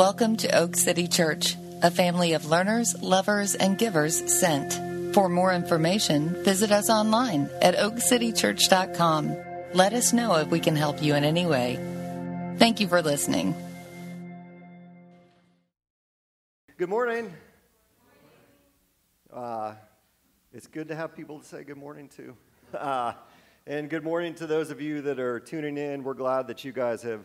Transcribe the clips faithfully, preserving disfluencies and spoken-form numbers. Welcome to Oak City Church, a family of learners, lovers, and givers sent. For more information, visit us online at oak city church dot com. Let us know if we can help you in any way. Thank you for listening. Good morning. Uh, it's good to have people to say good morning to. Uh, and good morning to those of you that are tuning in. We're glad that you guys have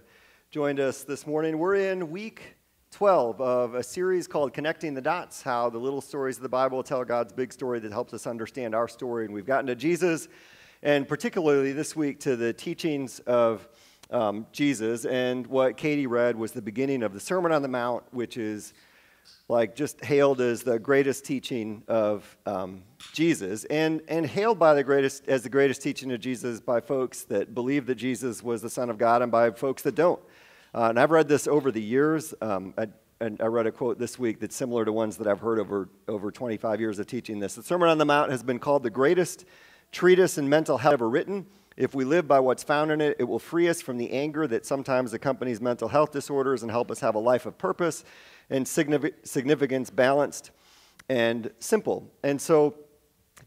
joined us this morning. We're in week twelve of a series called Connecting the Dots, how the little stories of the Bible tell God's big story that helps us understand our story. And we've gotten to Jesus, and particularly this week to the teachings of um, Jesus. And what Katie read was the beginning of the Sermon on the Mount, which is like just hailed as the greatest teaching of um, Jesus, and and hailed by the greatest as the greatest teaching of Jesus by folks that believe that Jesus was the Son of God and by folks that don't. Uh, and I've read this over the years. Um, I, and I read a quote this week that's similar to ones that I've heard over, over twenty-five years of teaching this. The Sermon on the Mount has been called the greatest treatise in mental health ever written. If we live by what's found in it, it will free us from the anger that sometimes accompanies mental health disorders and help us have a life of purpose and significance, balanced and simple. And so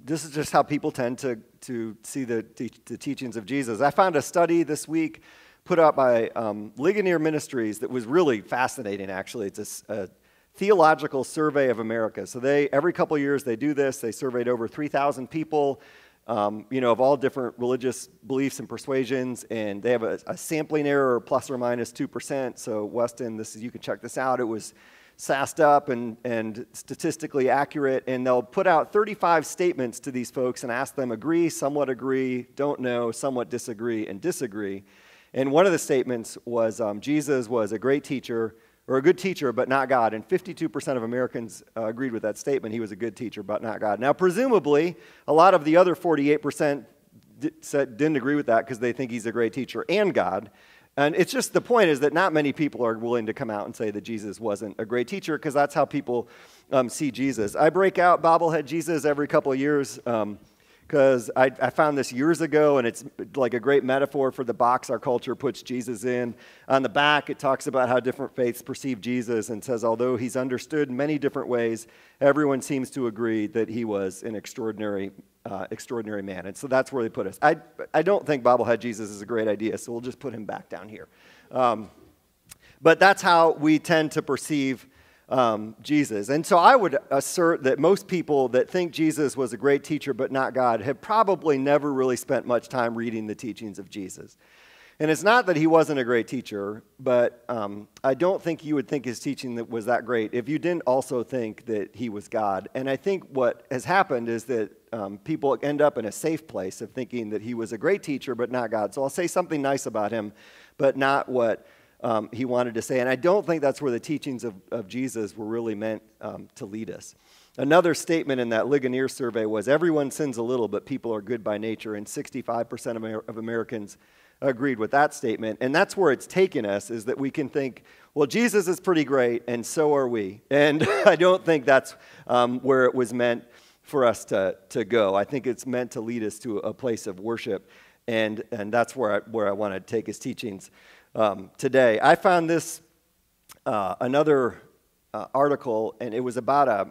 this is just how people tend to, to see the, te- the teachings of Jesus. I found a study this week put out by um, Ligonier Ministries that was really fascinating, actually. It's a, a theological survey of America. So they every couple of years they do this. They surveyed over three thousand people, um, you know, of all different religious beliefs and persuasions, and they have a, a sampling error, plus or minus two percent. So Weston, this is, you can check this out. It was sassed up and, and statistically accurate, and they'll put out thirty-five statements to these folks and ask them agree, somewhat agree, don't know, somewhat disagree, and disagree. And one of the statements was um, Jesus was a great teacher, or a good teacher, but not God. And fifty-two percent of Americans uh, agreed with that statement. He was a good teacher, but not God. Now, presumably, a lot of the other forty-eight percent d- said, didn't agree with that because they think he's a great teacher and God. And it's just the point is that not many people are willing to come out and say that Jesus wasn't a great teacher because that's how people um, see Jesus. I break out Bobblehead Jesus every couple of years. Um, Because I, I found this years ago, and it's like a great metaphor for the box our culture puts Jesus in. On the back, it talks about how different faiths perceive Jesus and says, although he's understood in many different ways, everyone seems to agree that he was an extraordinary uh, extraordinary man. And so that's where they put us. I, I don't think Bobblehead Jesus is a great idea, so we'll just put him back down here. Um, but that's how we tend to perceive Um, Jesus. And so I would assert that most people that think Jesus was a great teacher but not God have probably never really spent much time reading the teachings of Jesus. And it's not that he wasn't a great teacher, but um, I don't think you would think his teaching that was that great if you didn't also think that he was God. And I think what has happened is that um, people end up in a safe place of thinking that he was a great teacher but not God. So I'll say something nice about him, but not what Um, he wanted to say, and I don't think that's where the teachings of, of Jesus were really meant um, to lead us. Another statement in that Ligonier survey was, everyone sins a little, but people are good by nature, and sixty-five percent of, Amer- of Americans agreed with that statement, and that's where it's taken us, is that we can think, well, Jesus is pretty great, and so are we, and I don't think that's um, where it was meant for us to, to go. I think it's meant to lead us to a place of worship, and, and that's where I, where I want to take his teachings Um, today. I found this, uh, another uh, article, and it was about a,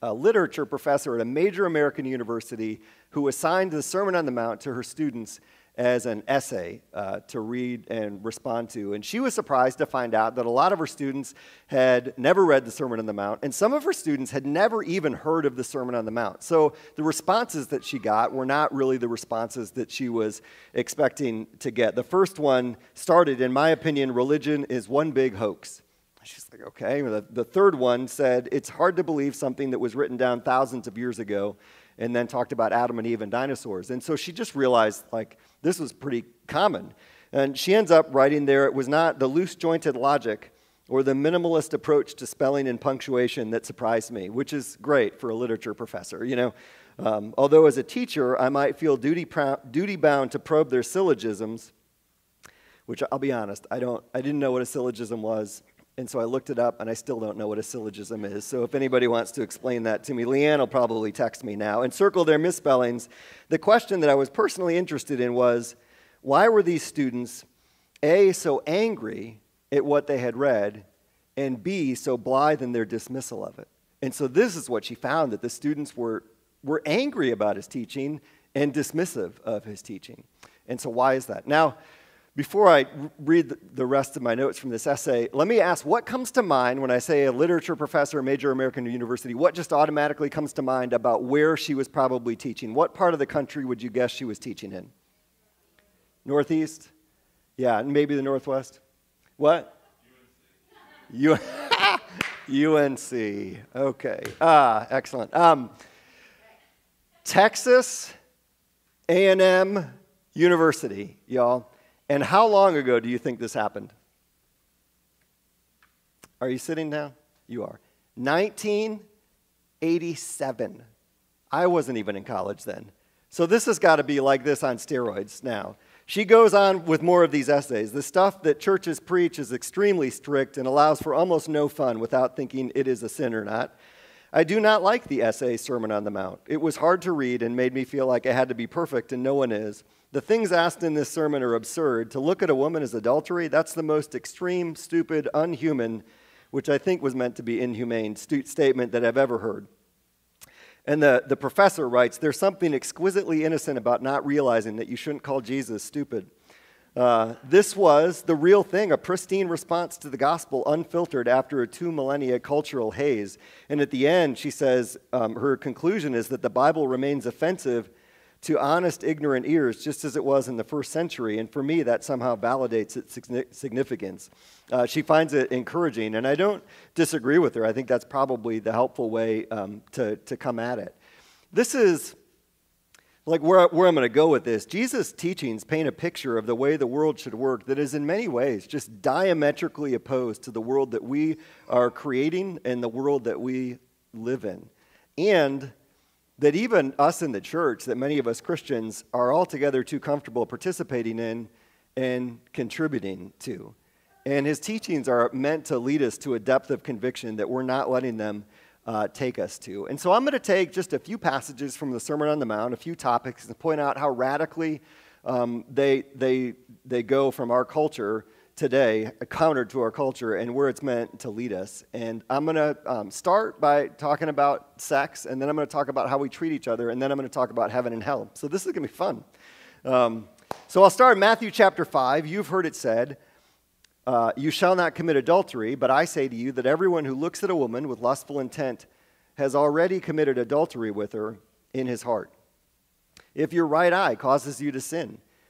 a literature professor at a major American university who assigned the Sermon on the Mount to her students as an essay uh, to read and respond to. And she was surprised to find out that a lot of her students had never read the Sermon on the Mount, and some of her students had never even heard of the Sermon on the Mount. So the responses that she got were not really the responses that she was expecting to get. The first one started, in my opinion, religion is one big hoax. She's like, okay. The, the third one said, it's hard to believe something that was written down thousands of years ago, and then talked about Adam and Eve and dinosaurs. And so she just realized, like, this was pretty common. And she ends up writing there, it was not the loose-jointed logic or the minimalist approach to spelling and punctuation that surprised me, which is great for a literature professor, you know. Um, although as a teacher, I might feel duty pro- duty-bound to probe their syllogisms, which I'll be honest, I don't, I didn't know what a syllogism was. And so I looked it up, and I still don't know what a syllogism is. So if anybody wants to explain that to me, Leanne will probably text me now. And circle their misspellings. The question that I was personally interested in was, why were these students, A, so angry at what they had read, and B, so blithe in their dismissal of it. And so this is what she found, that the students were, were angry about his teaching and dismissive of his teaching. And so why is that? Now, before I read the rest of my notes from this essay, let me ask, what comes to mind when I say a literature professor, a major American university? What just automatically comes to mind about where she was probably teaching? What part of the country would you guess she was teaching in? Northeast? Yeah, and maybe the Northwest? What? U N C. U N C. Okay. Ah, excellent. Um, Texas A and M University, y'all. And how long ago do you think this happened? Are you sitting down? You are. nineteen eighty-seven. I wasn't even in college then. So this has got to be like this on steroids now. She goes on with more of these essays. The stuff that churches preach is extremely strict and allows for almost no fun without thinking it is a sin or not. I do not like the essay Sermon on the Mount. It was hard to read and made me feel like I had to be perfect, and no one is. The things asked in this sermon are absurd. To look at a woman as adultery, that's the most extreme, stupid, unhuman, which I think was meant to be inhumane, st- statement that I've ever heard. And the, the professor writes, there's something exquisitely innocent about not realizing that you shouldn't call Jesus stupid. Uh, this was the real thing, a pristine response to the gospel, unfiltered after a two millennia cultural haze. And at the end, she says, um, her conclusion is that the Bible remains offensive to honest, ignorant ears, just as it was in the first century. And for me, that somehow validates its significance. Uh, she finds it encouraging, and I don't disagree with her. I think that's probably the helpful way um, to, to come at it. This is, like, where, where I'm going to go with this. Jesus' teachings paint a picture of the way the world should work that is in many ways just diametrically opposed to the world that we are creating and the world that we live in. And that even us in the church, that many of us Christians are altogether too comfortable participating in and contributing to. And his teachings are meant to lead us to a depth of conviction that we're not letting them uh, take us to. And so I'm going to take just a few passages from the Sermon on the Mount, a few topics, and point out how radically um, they, they, they go from our culture today, counter to our culture, and where it's meant to lead us. And I'm going to um, start by talking about sex, and then I'm going to talk about how we treat each other, and then I'm going to talk about heaven and hell. So this is going to be fun. Um, so I'll start in Matthew chapter five. You've heard it said, uh, you shall not commit adultery, but I say to you that everyone who looks at a woman with lustful intent has already committed adultery with her in his heart. If your right eye causes you to sin,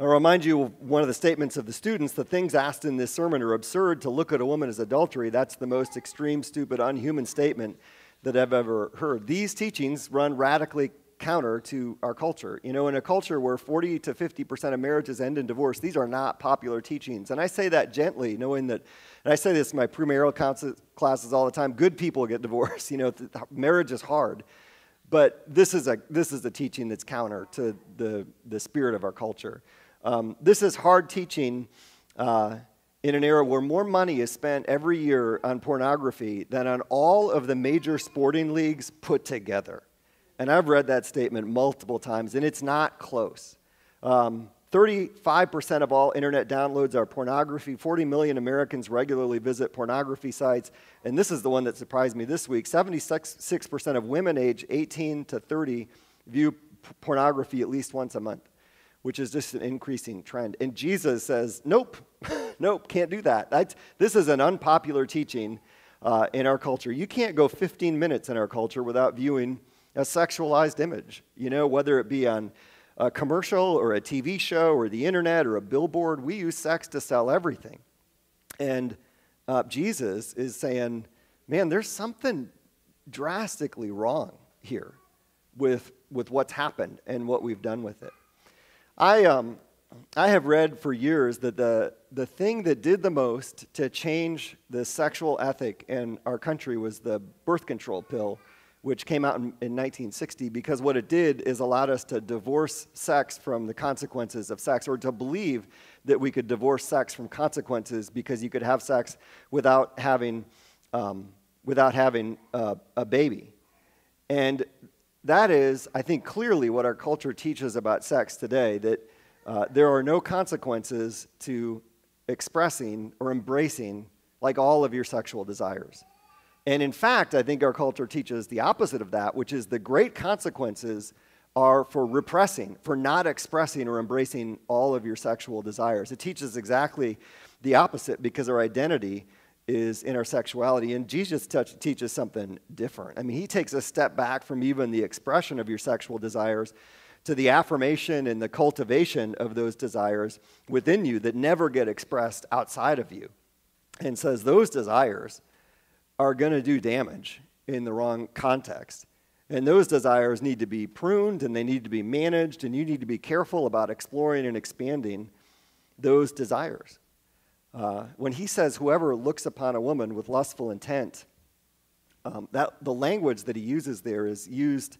I'll remind you of one of the statements of the students. The things asked in this sermon are absurd. To look at a woman as adultery, that's the most extreme, stupid, unhuman statement that I've ever heard. These teachings run radically counter to our culture. You know, in a culture where forty to fifty percent of marriages end in divorce, these are not popular teachings. And I say that gently, knowing that, and I say this in my premarital classes all the time, good people get divorced. You know, marriage is hard. But this is a, this is a teaching that's counter to the, the spirit of our culture. Um, this is hard teaching uh, in an era where more money is spent every year on pornography than on all of the major sporting leagues put together. And I've read that statement multiple times, and it's not close. Um, thirty-five percent of all internet downloads are pornography. forty million Americans regularly visit pornography sites. And this is the one that surprised me this week. seventy-six percent of women age eighteen to thirty view p- pornography at least once a month, which is just an increasing trend. And Jesus says, nope, nope, can't do that. That's, this is an unpopular teaching uh, in our culture. You can't go fifteen minutes in our culture without viewing a sexualized image, you know, whether it be on a commercial or a T V show or the internet or a billboard. We use sex to sell everything. And uh, Jesus is saying, man, there's something drastically wrong here with, with what's happened and what we've done with it. I um, I have read for years that the, the thing that did the most to change the sexual ethic in our country was the birth control pill, which came out in, in nineteen sixty, because what it did is allowed us to divorce sex from the consequences of sex, or to believe that we could divorce sex from consequences because you could have sex without having, um, without having uh, a baby. And that is, I think, clearly what our culture teaches about sex today, that Uh, there are no consequences to expressing or embracing, like, all of your sexual desires. And in fact, I think our culture teaches the opposite of that, which is the great consequences are for repressing, for not expressing or embracing all of your sexual desires. It teaches exactly the opposite, because our identity is in our sexuality. And Jesus touch, teaches something different. I mean, he takes a step back from even the expression of your sexual desires to the affirmation and the cultivation of those desires within you that never get expressed outside of you, and says those desires are going to do damage in the wrong context. And those desires need to be pruned, and they need to be managed, and you need to be careful about exploring and expanding those desires. Uh, when he says, whoever looks upon a woman with lustful intent, um, that, the language that he uses there is used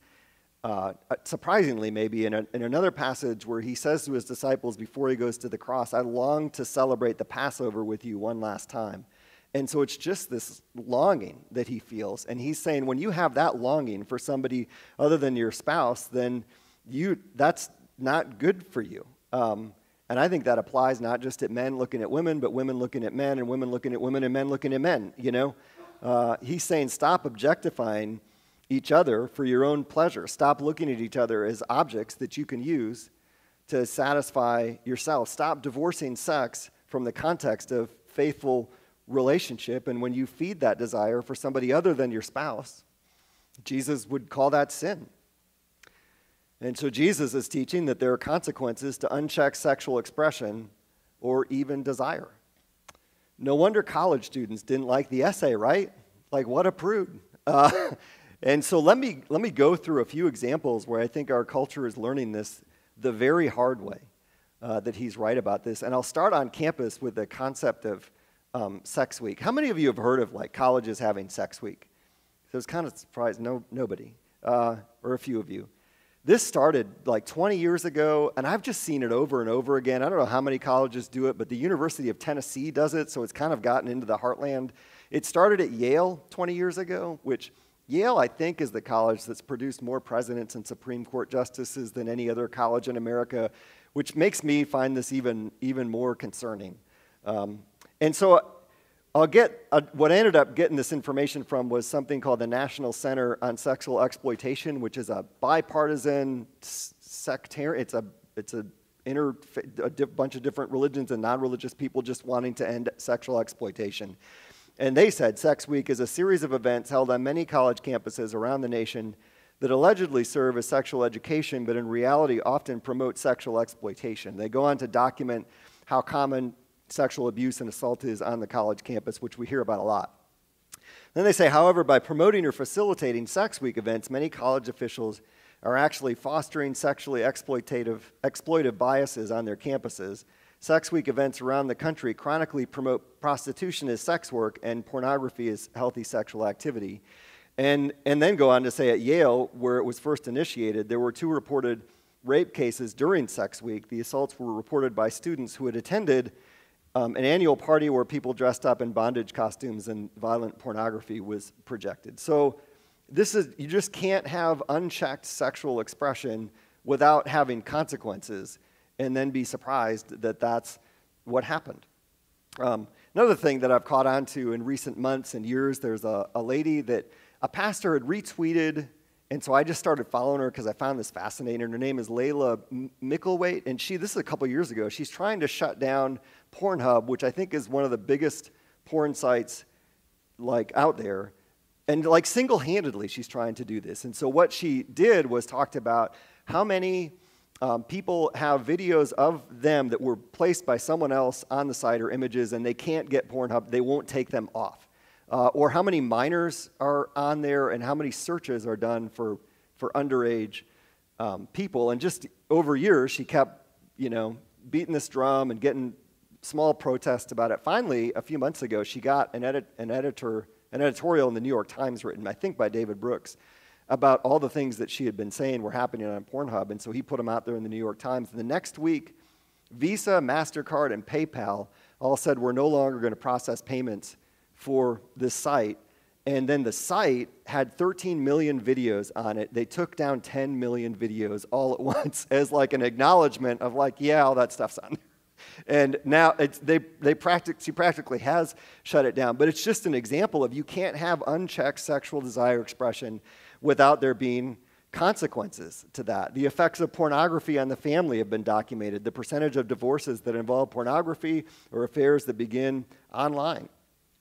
Uh, surprisingly, maybe, in, a, in another passage where he says to his disciples before he goes to the cross, I long to celebrate the Passover with you one last time. And so it's just this longing that he feels. And he's saying, when you have that longing for somebody other than your spouse, then you that's not good for you. Um, and I think that applies not just at men looking at women, but women looking at men, and women looking at women, and men looking at men, you know? Uh, he's saying, stop objectifying each other for your own pleasure. Stop looking at each other as objects that you can use to satisfy yourself. Stop divorcing sex from the context of faithful relationship. And when you feed that desire for somebody other than your spouse, Jesus would call that sin. And so Jesus is teaching that there are consequences to unchecked sexual expression or even desire. No wonder college students didn't like the essay, right? Like, what a prude. Uh, And so let me, let me go through a few examples where I think our culture is learning this the very hard way, uh, that he's right about this. And I'll start on campus with the concept of um, sex week. How many of you have heard of, like, colleges having sex week? So it's kind of surprised, no, nobody, uh, or a few of you. This started like twenty years ago, and I've just seen it over and over again. I don't know how many colleges do it, but the University of Tennessee does it, so it's kind of gotten into the heartland. It started at Yale twenty years ago, which... Yale, I think, is the college that's produced more presidents and Supreme Court justices than any other college in America, which makes me find this even, even more concerning. Um, and so I'll get, uh, what I ended up getting this information from was something called the National Center on Sexual Exploitation, which is a bipartisan sectarian, it's a, it's a, inter, a bunch of different religions and non-religious people just wanting to end sexual exploitation. And they said Sex Week is a series of events held on many college campuses around the nation that allegedly serve as sexual education, but in reality often promote sexual exploitation. They go on to document how common sexual abuse and assault is on the college campus, which we hear about a lot. Then they say, however, by promoting or facilitating Sex Week events, many college officials are actually fostering sexually exploitative, exploitive biases on their campuses. Sex Week events around the country chronically promote prostitution as sex work and pornography as healthy sexual activity. And, and then go on to say at Yale, where it was first initiated, there were two reported rape cases during Sex Week. The assaults were reported by students who had attended um, an annual party where people dressed up in bondage costumes and violent pornography was projected. So this is, you just can't have unchecked sexual expression without having consequences, and then be surprised that that's what happened. Um, another thing that I've caught on to in recent months and years, there's a, a lady that a pastor had retweeted, and so I just started following her because I found this fascinating. Her name is Layla Micklewaite, and she, this is a couple years ago, she's trying to shut down Pornhub, which I think is one of the biggest porn sites, like, out there. And, like, single-handedly, she's trying to do this. And so what she did was talked about how many... Um, people have videos of them that were placed by someone else on the site, or images, and they can't get Pornhub, they won't take them off. Uh, or how many minors are on there and how many searches are done for, for underage um, people. And just over years, she kept, you know, beating this drum and getting small protests about it. Finally, a few months ago, she got an, edit, an, editor, an editorial in the New York Times written, I think by David Brooks, about all the things that she had been saying were happening on Pornhub, and so he put them out there in the New York Times. And the next week, Visa, MasterCard, and PayPal all said, we're no longer going to process payments for this site. And then the site had thirteen million videos on it. They took down ten million videos all at once as like an acknowledgement of like, yeah, all that stuff's on there. And now it's, they, they practic- she practically has shut it down. But it's just an example of you can't have unchecked sexual desire expression without there being consequences to that. The effects of pornography on the family have been documented. The percentage of divorces that involve pornography or affairs that begin online.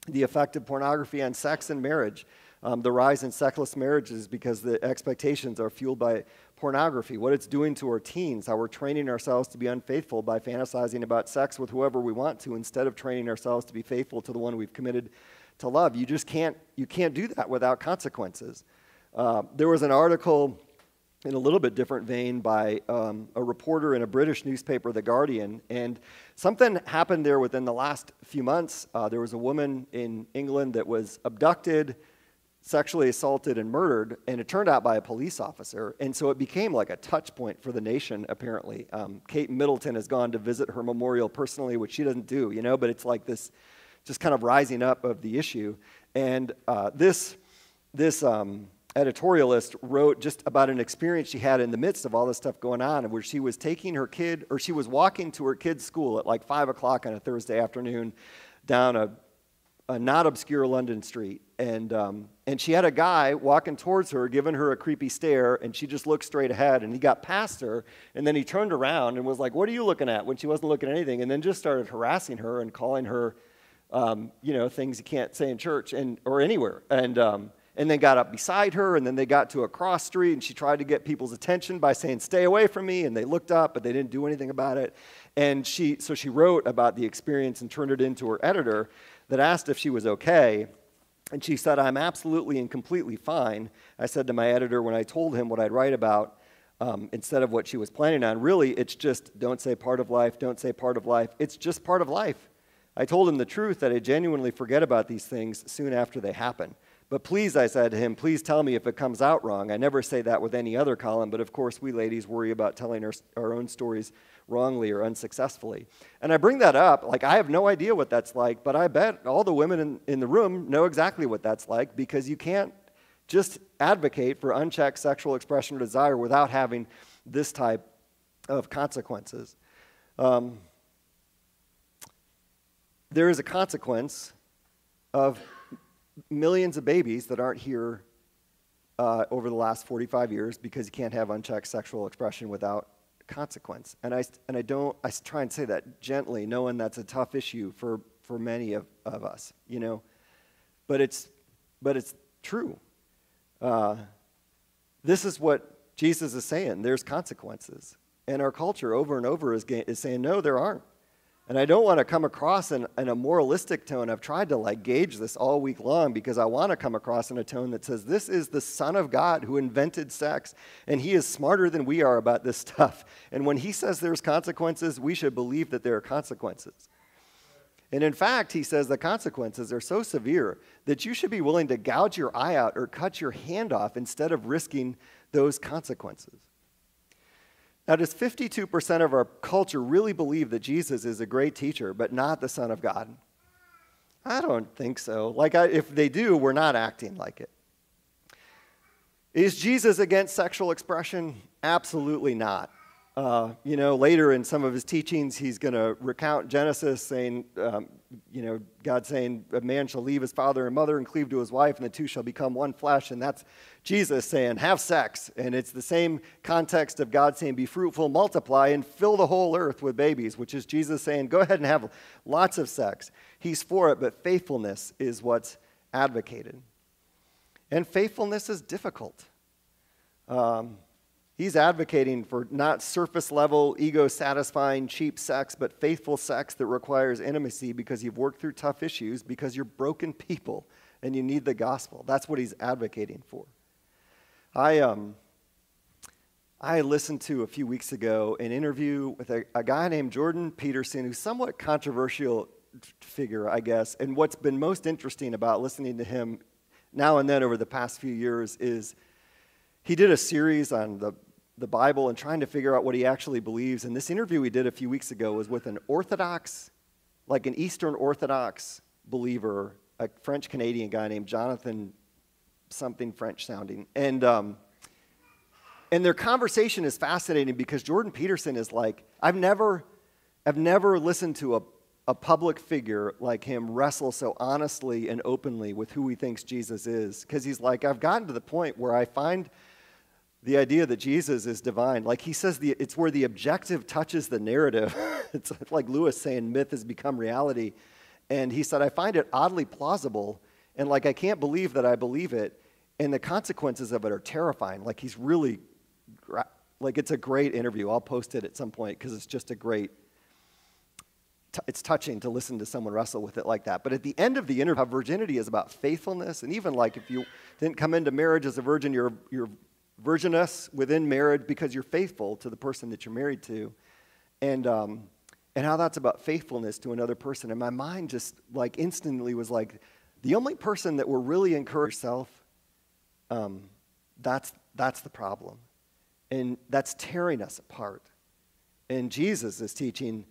The effect of pornography on sex and marriage, um, the rise in sexless marriages because the expectations are fueled by pornography, what it's doing to our teens, how we're training ourselves to be unfaithful by fantasizing about sex with whoever we want to instead of training ourselves to be faithful to the one we've committed to love. You just can't, you can't do that without consequences. Uh, there was an article in a little bit different vein by um, a reporter in a British newspaper, The Guardian, and something happened there within the last few months. Uh, there was a woman in England that was abducted, sexually assaulted, and murdered, and it turned out by a police officer, and so it became like a touch point for the nation, apparently. Um, Kate Middleton has gone to visit her memorial personally, which she doesn't do, you know, but it's like this just kind of rising up of the issue, and uh, this, this, um, editorialist wrote just about an experience she had in the midst of all this stuff going on, where she was taking her kid, or she was walking to her kid's school at like five o'clock on a Thursday afternoon down a, a not obscure London street, and um, and she had a guy walking towards her, giving her a creepy stare, and she just looked straight ahead, and he got past her, and then he turned around and was like, "What are you looking at?" when she wasn't looking at anything, and then just started harassing her and calling her, um, you know, things you can't say in church and or anywhere, and. Um, And then got up beside her, and then they got to a cross street, and she tried to get people's attention by saying, "Stay away from me," and they looked up, but they didn't do anything about it. And she, so she wrote about the experience and turned it into her editor that asked if she was okay, and she said, "I'm absolutely and completely fine. I said to my editor when I told him what I'd write about, um, instead of what she was planning on, really, it's just don't say part of life, don't say part of life. It's just part of life. I told him the truth that I genuinely forget about these things soon after they happen. But please," I said to him, "please tell me if it comes out wrong. I never say that with any other column, but of course we ladies worry about telling our, our own stories wrongly or unsuccessfully." And I bring that up, like I have no idea what that's like, but I bet all the women in, in the room know exactly what that's like, because you can't just advocate for unchecked sexual expression or desire without having this type of consequences. Um, there is a consequence of millions of babies that aren't here uh, over the last forty-five years because you can't have unchecked sexual expression without consequence. And I and I don't I try and say that gently, knowing that's a tough issue for for many of, of us, you know. But it's but it's true. Uh, this is what Jesus is saying. There's consequences, and our culture over and over is is saying no, there aren't. And I don't want to come across in, in a moralistic tone. I've tried to like gauge this all week long because I want to come across in a tone that says, this is the Son of God who invented sex, and he is smarter than we are about this stuff. And when he says there's consequences, we should believe that there are consequences. And in fact, he says the consequences are so severe that you should be willing to gouge your eye out or cut your hand off instead of risking those consequences. Now, does fifty-two percent of our culture really believe that Jesus is a great teacher, but not the Son of God? I don't think so. Like, I, if they do, we're not acting like it. Is Jesus against sexual expression? Absolutely not. Uh, you know, later in some of his teachings, he's going to recount Genesis, saying, um, you know, God saying, a man shall leave his father and mother and cleave to his wife, and the two shall become one flesh. And that's Jesus saying, have sex. And it's the same context of God saying, be fruitful, multiply, and fill the whole earth with babies, which is Jesus saying, go ahead and have lots of sex. He's for it, but faithfulness is what's advocated. And faithfulness is difficult. Um... He's advocating for not surface-level, ego-satisfying, cheap sex, but faithful sex that requires intimacy because you've worked through tough issues, because you're broken people, and you need the gospel. That's what he's advocating for. I um, I listened to a few weeks ago an interview with a, a guy named Jordan Peterson, who's somewhat controversial figure, I guess. And what's been most interesting about listening to him now and then over the past few years is he did a series on the, the Bible and trying to figure out what he actually believes. And this interview we did a few weeks ago was with an Orthodox, like an Eastern Orthodox believer, a French-Canadian guy named Jonathan, something French-sounding. And um, And their conversation is fascinating because Jordan Peterson is like, I've never, I've never listened to a, a public figure like him wrestle so honestly and openly with who he thinks Jesus is. Because he's like, I've gotten to the point where I find the idea that Jesus is divine. Like he says, the, it's where the objective touches the narrative. It's like Lewis saying myth has become reality. And he said, I find it oddly plausible. And like, I can't believe that I believe it. And the consequences of it are terrifying. Like he's really... Like, it's a great interview. I'll post it at some point because it's just a great, t- it's touching to listen to someone wrestle with it like that. But at the end of the interview, how virginity is about faithfulness. And even like if you didn't come into marriage as a virgin, you're, you're virginous within marriage because you're faithful to the person that you're married to. And, um, and how that's about faithfulness to another person. And my mind just like instantly was like, the only person that will really encourage yourself, um, that's, that's the problem. And that's tearing us apart. And Jesus is teaching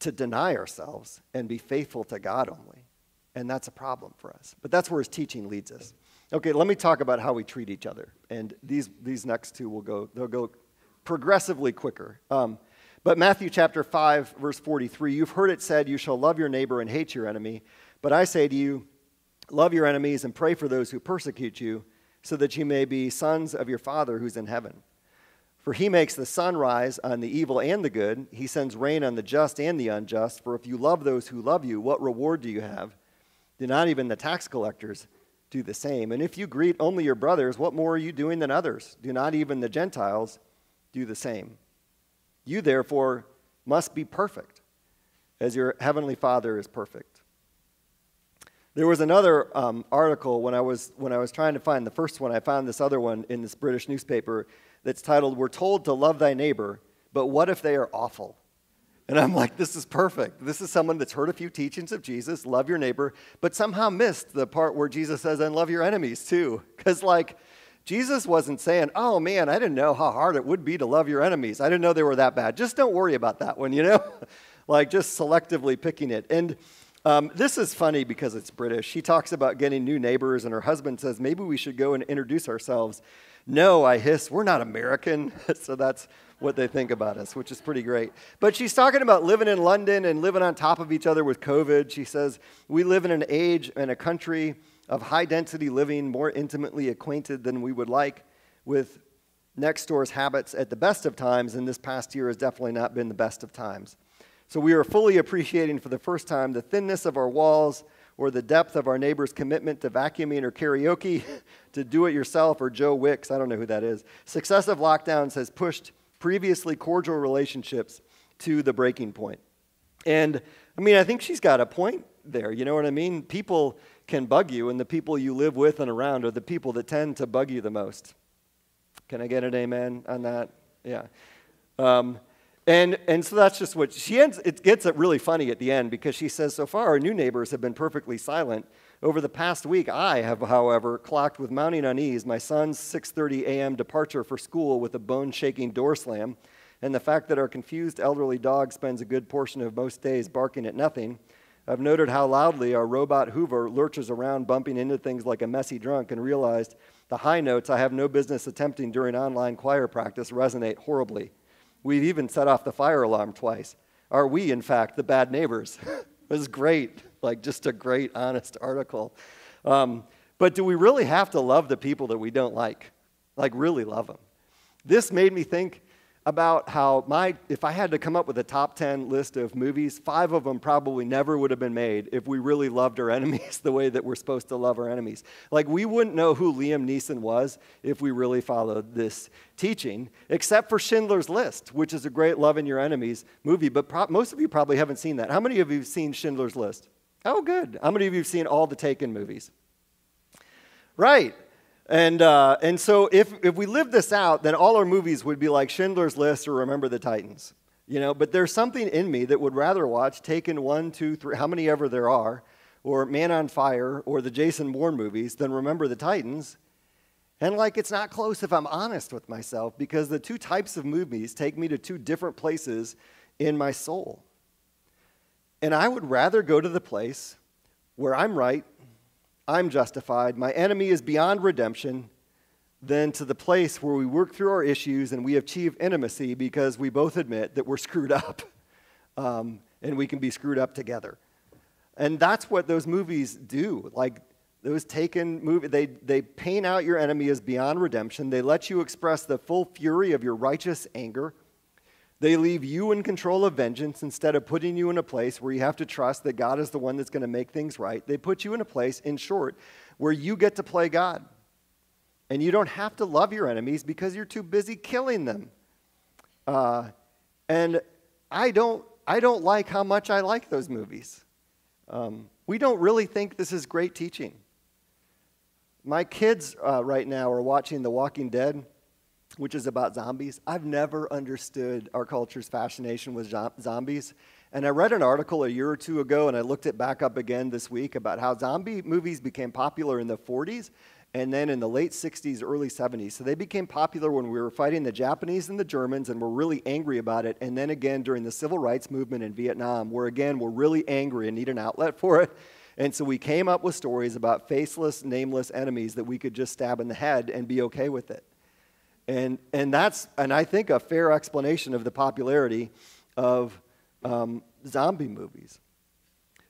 to deny ourselves and be faithful to God only. And that's a problem for us. But that's where his teaching leads us. Okay, let me talk about how we treat each other. And these, these next two will go, they'll go progressively quicker. Um, but Matthew chapter five, verse forty-three, you've heard it said, you shall love your neighbor and hate your enemy. But I say to you, love your enemies and pray for those who persecute you, so that you may be sons of your Father who's in heaven. For he makes the sun rise on the evil and the good. He sends rain on the just and the unjust. For if you love those who love you, what reward do you have? Do not even the tax collectors do the same? And if you greet only your brothers, what more are you doing than others? Do not even the Gentiles do the same? You, therefore, must be perfect, as your heavenly Father is perfect. There was another um, article when I was when I was trying to find the first one. I found this other one in this British newspaper that's titled, We're Told to Love Thy Neighbor, But What If They Are Awful? And I'm like, this is perfect. This is someone that's heard a few teachings of Jesus, love your neighbor, but somehow missed the part where Jesus says, and love your enemies too. Because like, Jesus wasn't saying, oh man, I didn't know how hard it would be to love your enemies. I didn't know they were that bad. Just don't worry about that one, you know? Like just selectively picking it. And um, this is funny because it's British. She talks about getting new neighbors and her husband says, maybe we should go and introduce ourselves. No, I hiss, we're not American. So that's what they think about us, which is pretty great. But she's talking about living in London and living on top of each other with COVID. She says, we live in an age and a country of high-density living, more intimately acquainted than we would like with next-door's habits at the best of times, and this past year has definitely not been the best of times. So we are fully appreciating for the first time the thinness of our walls, or the depth of our neighbor's commitment to vacuuming or karaoke, to do-it-yourself or Joe Wicks, I don't know who that is. Successive lockdowns has pushed previously cordial relationships to the breaking point. And, I mean, I think she's got a point there, you know what I mean? People can bug you, and the people you live with and around are the people that tend to bug you the most. Can I get an amen on that? Yeah. Um, And and so that's just what she ends. It gets really funny at the end because she says, so far our new neighbors have been perfectly silent. Over the past week, I have, however, clocked with mounting unease my son's six thirty a m departure for school with a bone-shaking door slam, and the fact that our confused elderly dog spends a good portion of most days barking at nothing. I've noted how loudly our robot Hoover lurches around, bumping into things like a messy drunk, and realized the high notes I have no business attempting during online choir practice resonate horribly. We've even set off the fire alarm twice. Are we, in fact, the bad neighbors? It was great, like just a great, honest article. Um, but do we really have to love the people that we don't like? Like really love them? This made me think about how my, if I had to come up with a top ten list of movies, five of them probably never would have been made if we really loved our enemies the way that we're supposed to love our enemies. Like we wouldn't know who Liam Neeson was if we really followed this teaching, except for Schindler's List, which is a great love in your enemies movie, but pro- most of you probably haven't seen that. How many of you have seen Schindler's List? Oh, good. How many of you have seen all the Taken movies? Right. And uh, and so if, if we live this out, then all our movies would be like Schindler's List or Remember the Titans. You know, but there's something in me that would rather watch Taken one, two, three, how many ever there are, or Man on Fire, or the Jason Bourne movies than Remember the Titans. And like, it's not close if I'm honest with myself, because the two types of movies take me to two different places in my soul. And I would rather go to the place where I'm right, I'm justified, my enemy is beyond redemption, than to the place where we work through our issues and we achieve intimacy because we both admit that we're screwed up, um, and we can be screwed up together. And that's what those movies do. Like those Taken movies, they, they paint out your enemy as beyond redemption. They let you express the full fury of your righteous anger. They leave you in control of vengeance instead of putting you in a place where you have to trust that God is the one that's going to make things right. They put you in a place, in short, where you get to play God. And you don't have to love your enemies because you're too busy killing them. Uh, and I don't, I don't like how much I like those movies. Um, we don't really think this is great teaching. My kids uh, right now are watching The Walking Dead, which is about zombies. I've never understood our culture's fascination with zombies. And I read an article a year or two ago, and I looked it back up again this week, about how zombie movies became popular in the forties, and then in the late sixties, early seventies. So they became popular when we were fighting the Japanese and the Germans and were really angry about it. And then again during the civil rights movement in Vietnam, where again we're really angry and need an outlet for it. And so we came up with stories about faceless, nameless enemies that we could just stab in the head and be okay with it. And, and that's, and I think, a fair explanation of the popularity of um, zombie movies.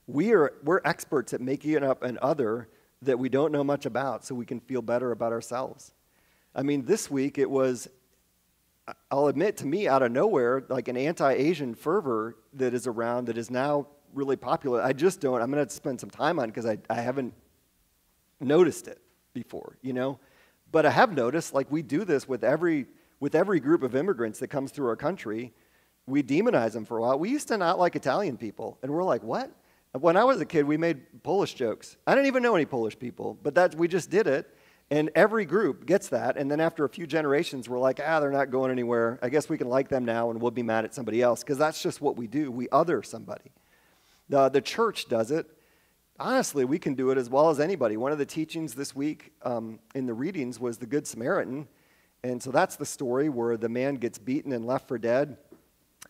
We are, we're experts at making up an other that we don't know much about so we can feel better about ourselves. I mean, this week it was, I'll admit, to me, out of nowhere, like an anti-Asian fervor that is around that is now really popular. I just don't, I'm going to spend some time on it because I, I haven't noticed it before, you know? But I have noticed, like, we do this with every, with every group of immigrants that comes through our country. We demonize them for a while. We used to not like Italian people, and we're like, what? When I was a kid, we made Polish jokes. I didn't even know any Polish people, but that, we just did it, and every group gets that, and then after a few generations, we're like, ah, they're not going anywhere. I guess we can like them now, and we'll be mad at somebody else, because that's just what we do. We other somebody. The, the church does it. Honestly, we can do it as well as anybody. One of the teachings this week um, in the readings was the Good Samaritan, and so that's the story where the man gets beaten and left for dead.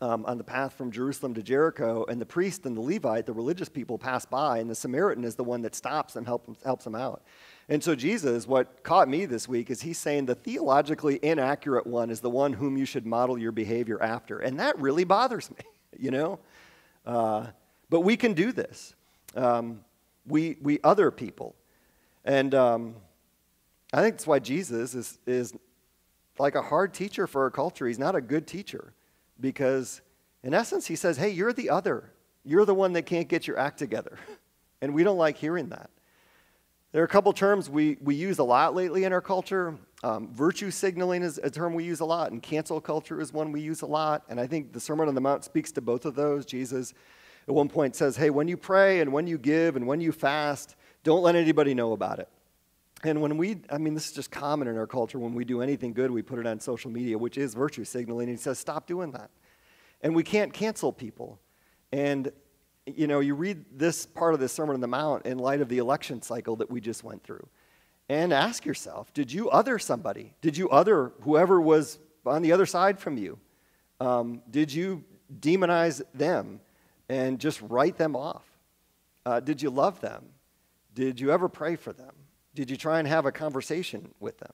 Um, on the path from Jerusalem to Jericho, and the priest and the Levite, the religious people, pass by, and the Samaritan is the one that stops and help, helps them out. And so Jesus, what caught me this week is he's saying the theologically inaccurate one is the one whom you should model your behavior after. And that really bothers me, you know? Uh, but we can do this. Um, we, we other people. And um, I think that's why Jesus is, is like a hard teacher for our culture. He's not a good teacher. Because, in essence, he says, hey, you're the other. You're the one that can't get your act together. And we don't like hearing that. There are a couple terms we, we use a lot lately in our culture. Um, virtue signaling is a term we use a lot, and cancel culture is one we use a lot. And I think the Sermon on the Mount speaks to both of those. Jesus, at one point, says, hey, when you pray and when you give and when you fast, don't let anybody know about it. And when we, I mean, this is just common in our culture. When we do anything good, we put it on social media, which is virtue signaling. And he says, stop doing that. And we can't cancel people. And, you know, you read this part of the Sermon on the Mount in light of the election cycle that we just went through. And ask yourself, did you other somebody? Did you other whoever was on the other side from you? Um, did you demonize them and just write them off? Uh, did you love them? Did you ever pray for them? Did you try and have a conversation with them?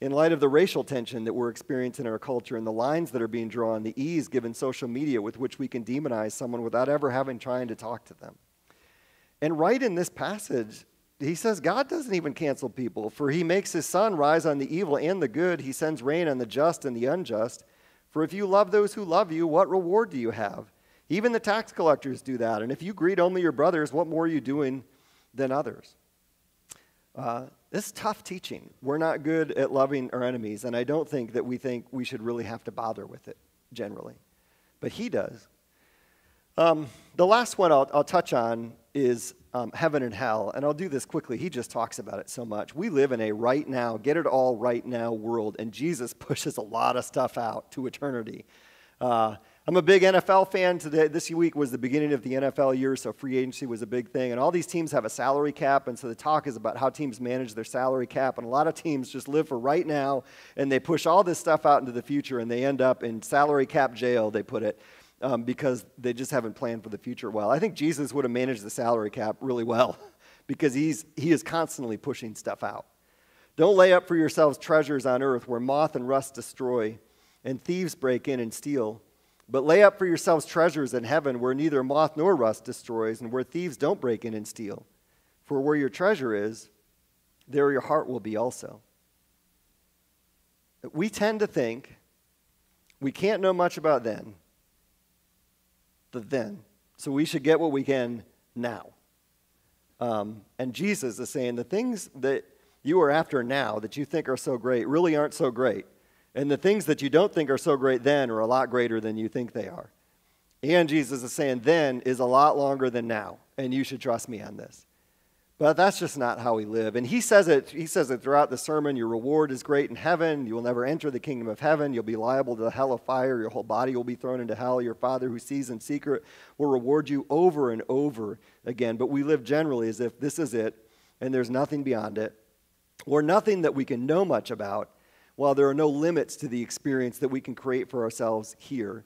In light of the racial tension that we're experiencing in our culture and the lines that are being drawn, the ease given social media with which we can demonize someone without ever having tried to talk to them. And right in this passage, he says God doesn't even cancel people, for he makes his sun rise on the evil and the good. He sends rain on the just and the unjust. For if you love those who love you, what reward do you have? Even the tax collectors do that. And if you greet only your brothers, what more are you doing than others? Uh, this is tough teaching. We're not good at loving our enemies, and I don't think that we think we should really have to bother with it generally. But he does. Um, the last one I'll, I'll touch on is um, heaven and hell, and I'll do this quickly. He just talks about it so much. We live in a right now, get it all right now world, and Jesus pushes a lot of stuff out to eternity. Uh, I'm a big N F L fan. Today, this week was the beginning of the N F L year, so free agency was a big thing, and all these teams have a salary cap, and so the talk is about how teams manage their salary cap, and a lot of teams just live for right now, and they push all this stuff out into the future, and they end up in salary cap jail, they put it, um, because they just haven't planned for the future well. I think Jesus would have managed the salary cap really well because he's, he is constantly pushing stuff out. Don't lay up for yourselves treasures on earth where moth and rust destroy and thieves break in and steal. But lay up for yourselves treasures in heaven where neither moth nor rust destroys and where thieves don't break in and steal. For where your treasure is, there your heart will be also. We tend to think we can't know much about then, the then. So we should get what we can now. Um, and Jesus is saying the things that you are after now that you think are so great really aren't so great. And the things that you don't think are so great then are a lot greater than you think they are. And Jesus is saying then is a lot longer than now, and you should trust me on this. But that's just not how we live. And he says it, he says it throughout the sermon. Your reward is great in heaven. You will never enter the kingdom of heaven. You'll be liable to the hell of fire. Your whole body will be thrown into hell. Your Father who sees in secret will reward you over and over again. But we live generally as if this is it, and there's nothing beyond it, or nothing that we can know much about, while there are no limits to the experience that we can create for ourselves here.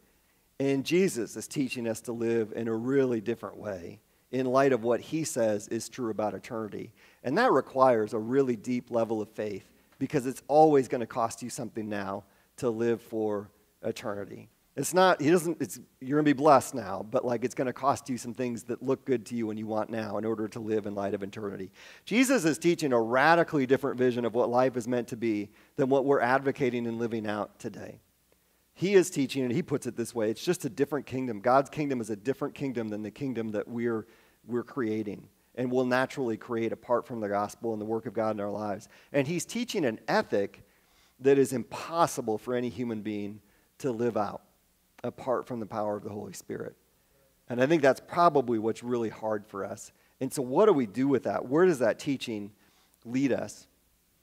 And Jesus is teaching us to live in a really different way in light of what he says is true about eternity. And that requires a really deep level of faith because it's always going to cost you something now to live for eternity. It's not, he doesn't, it's, you're going to be blessed now, but like it's going to cost you some things that look good to you and you want now in order to live in light of eternity. Jesus is teaching a radically different vision of what life is meant to be than what we're advocating and living out today. He is teaching, and he puts it this way, it's just a different kingdom. God's kingdom is a different kingdom than the kingdom that we're, we're creating and will naturally create apart from the gospel and the work of God in our lives. And he's teaching an ethic that is impossible for any human being to live out apart from the power of the Holy Spirit. And I think that's probably what's really hard for us. And so what do we do with that? Where does that teaching lead us?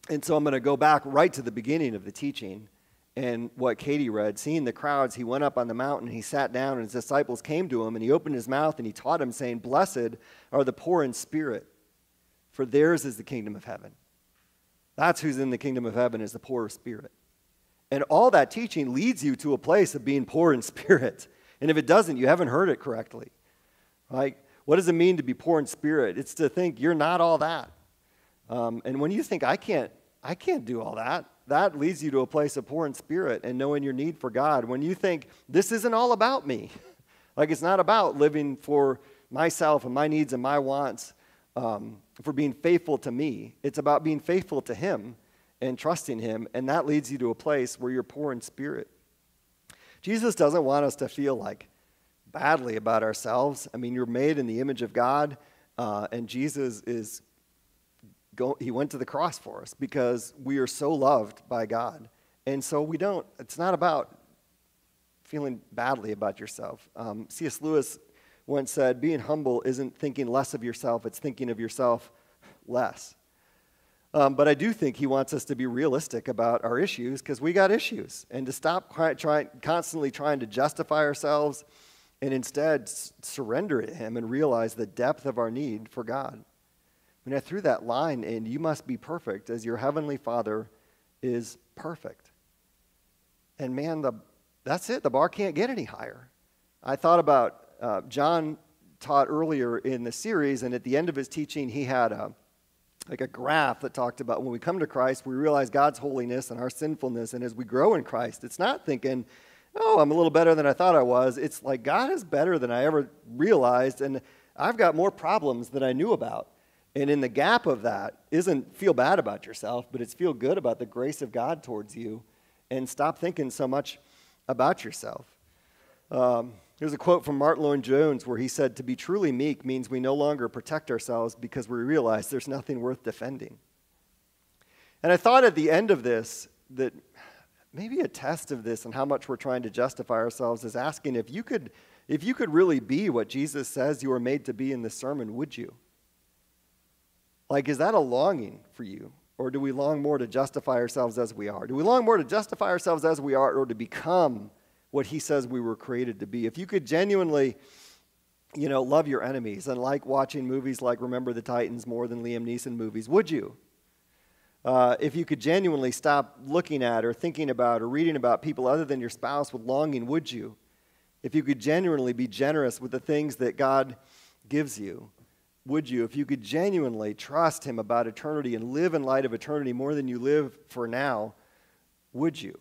And so I'm going to go back right to the beginning of the teaching and what Katie read. Seeing the crowds, he went up on the mountain, he sat down, and his disciples came to him, and he opened his mouth and he taught them, saying, "Blessed are the poor in spirit, for theirs is the kingdom of heaven." That's who's in the kingdom of heaven, is the poor of spirit. And all that teaching leads you to a place of being poor in spirit. And if it doesn't, you haven't heard it correctly. Like, what does it mean to be poor in spirit? It's to think you're not all that. Um, and when you think, I can't, I can't do all that, that leads you to a place of poor in spirit and knowing your need for God. When you think, this isn't all about me. Like, it's not about living for myself and my needs and my wants, um, for being faithful to me. It's about being faithful to him and trusting him, and that leads you to a place where you're poor in spirit. Jesus doesn't want us to feel like badly about ourselves. I mean, you're made in the image of God, uh, and Jesus is, go, he went to the cross for us because we are so loved by God. And so we don't, it's not about feeling badly about yourself. Um, C S Lewis once said, being humble isn't thinking less of yourself, it's thinking of yourself less. Um, but I do think he wants us to be realistic about our issues because we got issues, and to stop trying, constantly trying to justify ourselves and instead s surrender to him and realize the depth of our need for God. When I threw that line in, you must be perfect as your heavenly Father is perfect. And man, the, that's it. The bar can't get any higher. I thought about uh, John taught earlier in the series, and at the end of his teaching, he had a like a graph that talked about when we come to Christ, we realize God's holiness and our sinfulness. And as we grow in Christ, it's not thinking, oh, I'm a little better than I thought I was. It's like, God is better than I ever realized, and I've got more problems than I knew about. And in the gap of that isn't feel bad about yourself, but it's feel good about the grace of God towards you, and stop thinking so much about yourself. Um, There's a quote from Martyn Lloyd-Jones where he said, to be truly meek means we no longer protect ourselves because we realize there's nothing worth defending. And I thought at the end of this that maybe a test of this and how much we're trying to justify ourselves is asking if you could, if you could really be what Jesus says you were made to be in this sermon, would you? Like, is that a longing for you? Or do we long more to justify ourselves as we are? Do we long more to justify ourselves as we are or to become what he says we were created to be? If you could genuinely, you know, love your enemies and like watching movies like Remember the Titans more than Liam Neeson movies, would you? Uh, if you could genuinely stop looking at or thinking about or reading about people other than your spouse with longing, would you? If you could genuinely be generous with the things that God gives you, would you? If you could genuinely trust him about eternity and live in light of eternity more than you live for now, would you?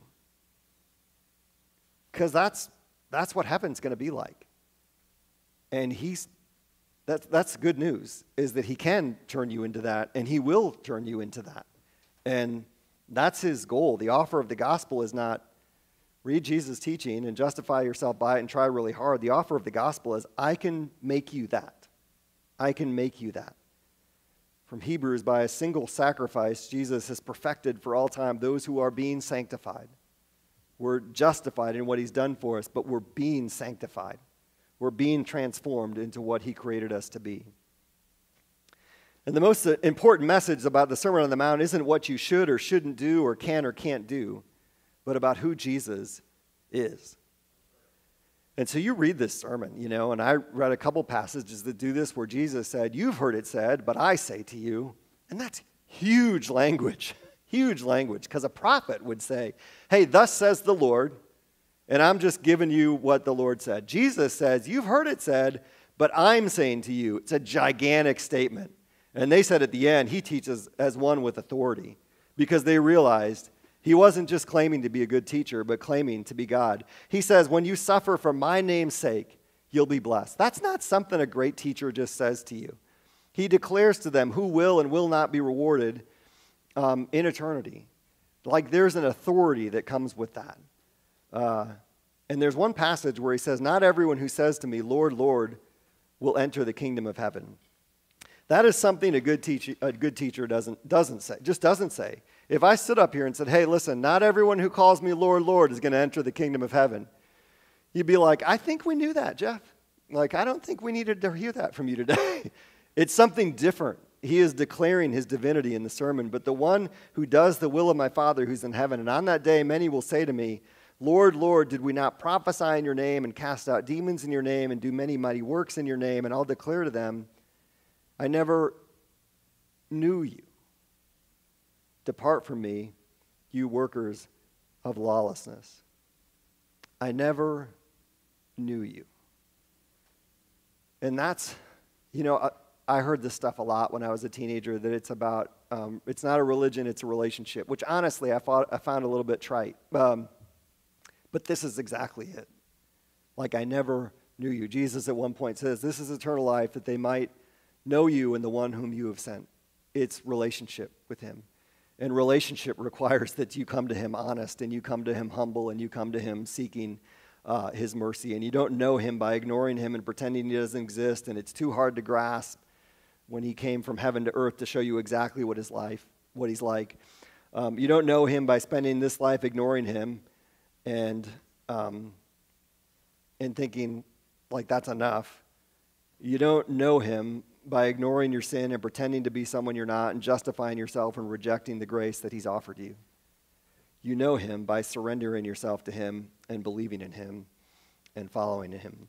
Because that's, that's what heaven's going to be like. And he's, that's, that's good news, is that he can turn you into that, and he will turn you into that. And that's his goal. The offer of the gospel is not read Jesus' teaching and justify yourself by it and try really hard. The offer of the gospel is, I can make you that. I can make you that. From Hebrews, by a single sacrifice, Jesus has perfected for all time those who are being sanctified. We're justified in what he's done for us, but we're being sanctified. We're being transformed into what he created us to be. And the most important message about the Sermon on the Mount isn't what you should or shouldn't do or can or can't do, but about who Jesus is. And so you read this sermon, you know, and I read a couple passages that do this where Jesus said, you've heard it said, but I say to you. And that's huge language, huge language, because a prophet would say, hey, thus says the Lord, and I'm just giving you what the Lord said. Jesus says, you've heard it said, but I'm saying to you. It's a gigantic statement. And they said at the end, he teaches as one with authority, because they realized he wasn't just claiming to be a good teacher, but claiming to be God. He says, when you suffer for my name's sake, you'll be blessed. That's not something a great teacher just says to you. He declares to them who will and will not be rewarded um, in eternity. Like, there's an authority that comes with that. Uh, and there's one passage where he says, not everyone who says to me, Lord, Lord, will enter the kingdom of heaven. That is something a good teacher, a good teacher doesn't, doesn't say, just doesn't say. If I stood up here and said, hey, listen, not everyone who calls me Lord, Lord is going to enter the kingdom of heaven, you'd be like, I think we knew that, Jeff. Like, I don't think we needed to hear that from you today. It's something different. He is declaring his divinity in the sermon. But the one who does the will of my Father who's in heaven, and on that day many will say to me, Lord, Lord, did we not prophesy in your name and cast out demons in your name and do many mighty works in your name? And I'll declare to them, I never knew you. Depart from me, you workers of lawlessness. I never knew you. And that's, you know, I, I heard this stuff a lot when I was a teenager, that it's about, um, it's not a religion, it's a relationship, which honestly I, thought, I found a little bit trite. Um, but this is exactly it. Like, I never knew you. Jesus at one point says, this is eternal life, that they might know you and the one whom you have sent. It's relationship with him. And relationship requires that you come to him honest, and you come to him humble, and you come to him seeking uh, his mercy. And you don't know him by ignoring him and pretending he doesn't exist, and it's too hard to grasp when he came from heaven to earth to show you exactly what his life, what he's like. Um, you don't know him by spending this life ignoring him and, um, and thinking, like, that's enough. You don't know him by ignoring your sin and pretending to be someone you're not and justifying yourself and rejecting the grace that he's offered you. You know him by surrendering yourself to him and believing in him and following him.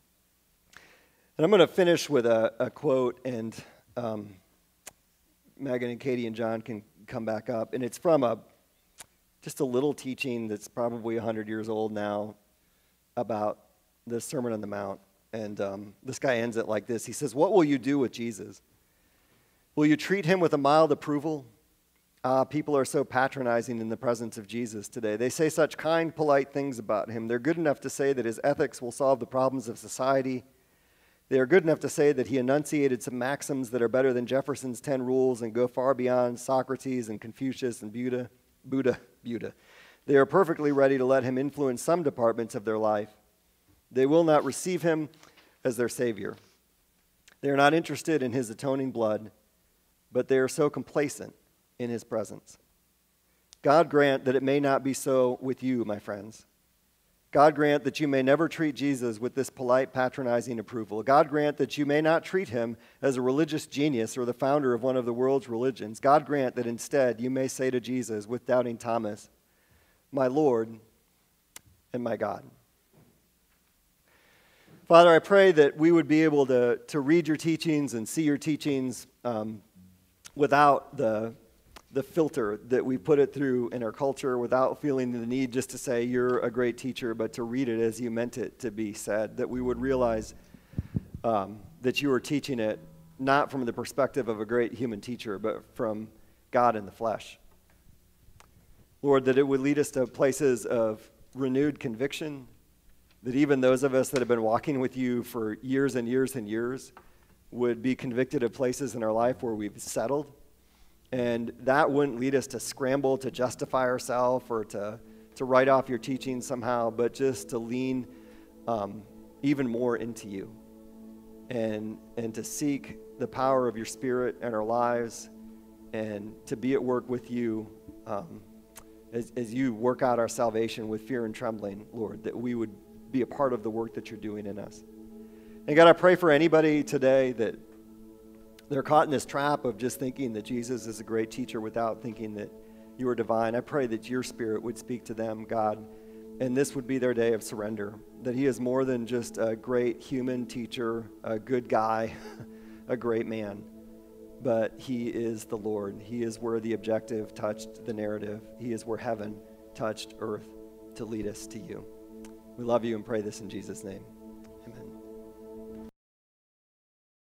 And I'm going to finish with a, a quote, and um, Megan and Katie and John can come back up. And it's from a just a little teaching that's probably one hundred years old now about the Sermon on the Mount. And um, this guy ends it like this. He says, what will you do with Jesus? Will you treat him with a mild approval? Uh, people are so patronizing in the presence of Jesus today. They say such kind, polite things about him. They're good enough to say that his ethics will solve the problems of society. They are good enough to say that he enunciated some maxims that are better than Jefferson's ten rules and go far beyond Socrates and Confucius and Buddha. Buddha, Buddha. They are perfectly ready to let him influence some departments of their life. They will not receive him as their Savior. They are not interested in his atoning blood, but they are so complacent in his presence. God grant that it may not be so with you, my friends. God grant that you may never treat Jesus with this polite, patronizing approval. God grant that you may not treat him as a religious genius or the founder of one of the world's religions. God grant that instead you may say to Jesus with doubting Thomas, my Lord and my God. Father, I pray that we would be able to, to read your teachings and see your teachings um, without the the filter that we put it through in our culture, without feeling the need just to say you're a great teacher, but to read it as you meant it to be said, that we would realize um, that you are teaching it not from the perspective of a great human teacher, but from God in the flesh. Lord, that it would lead us to places of renewed conviction, that even those of us that have been walking with you for years and years and years would be convicted of places in our life where we've settled. And that wouldn't lead us to scramble to justify ourselves or to, to write off your teaching somehow, but just to lean um, even more into you and, and to seek the power of your Spirit in our lives and to be at work with you um, as, as you work out our salvation with fear and trembling, Lord, that we would be a part of the work that you're doing in us. And God, I pray for anybody today that they're caught in this trap of just thinking that Jesus is a great teacher without thinking that you are divine. I pray that your Spirit would speak to them, God, and this would be their day of surrender, that he is more than just a great human teacher, a good guy, a great man, but he is the Lord. He is where the objective touched the narrative. He is where heaven touched earth to lead us to you. We love you and pray this in Jesus' name. Amen.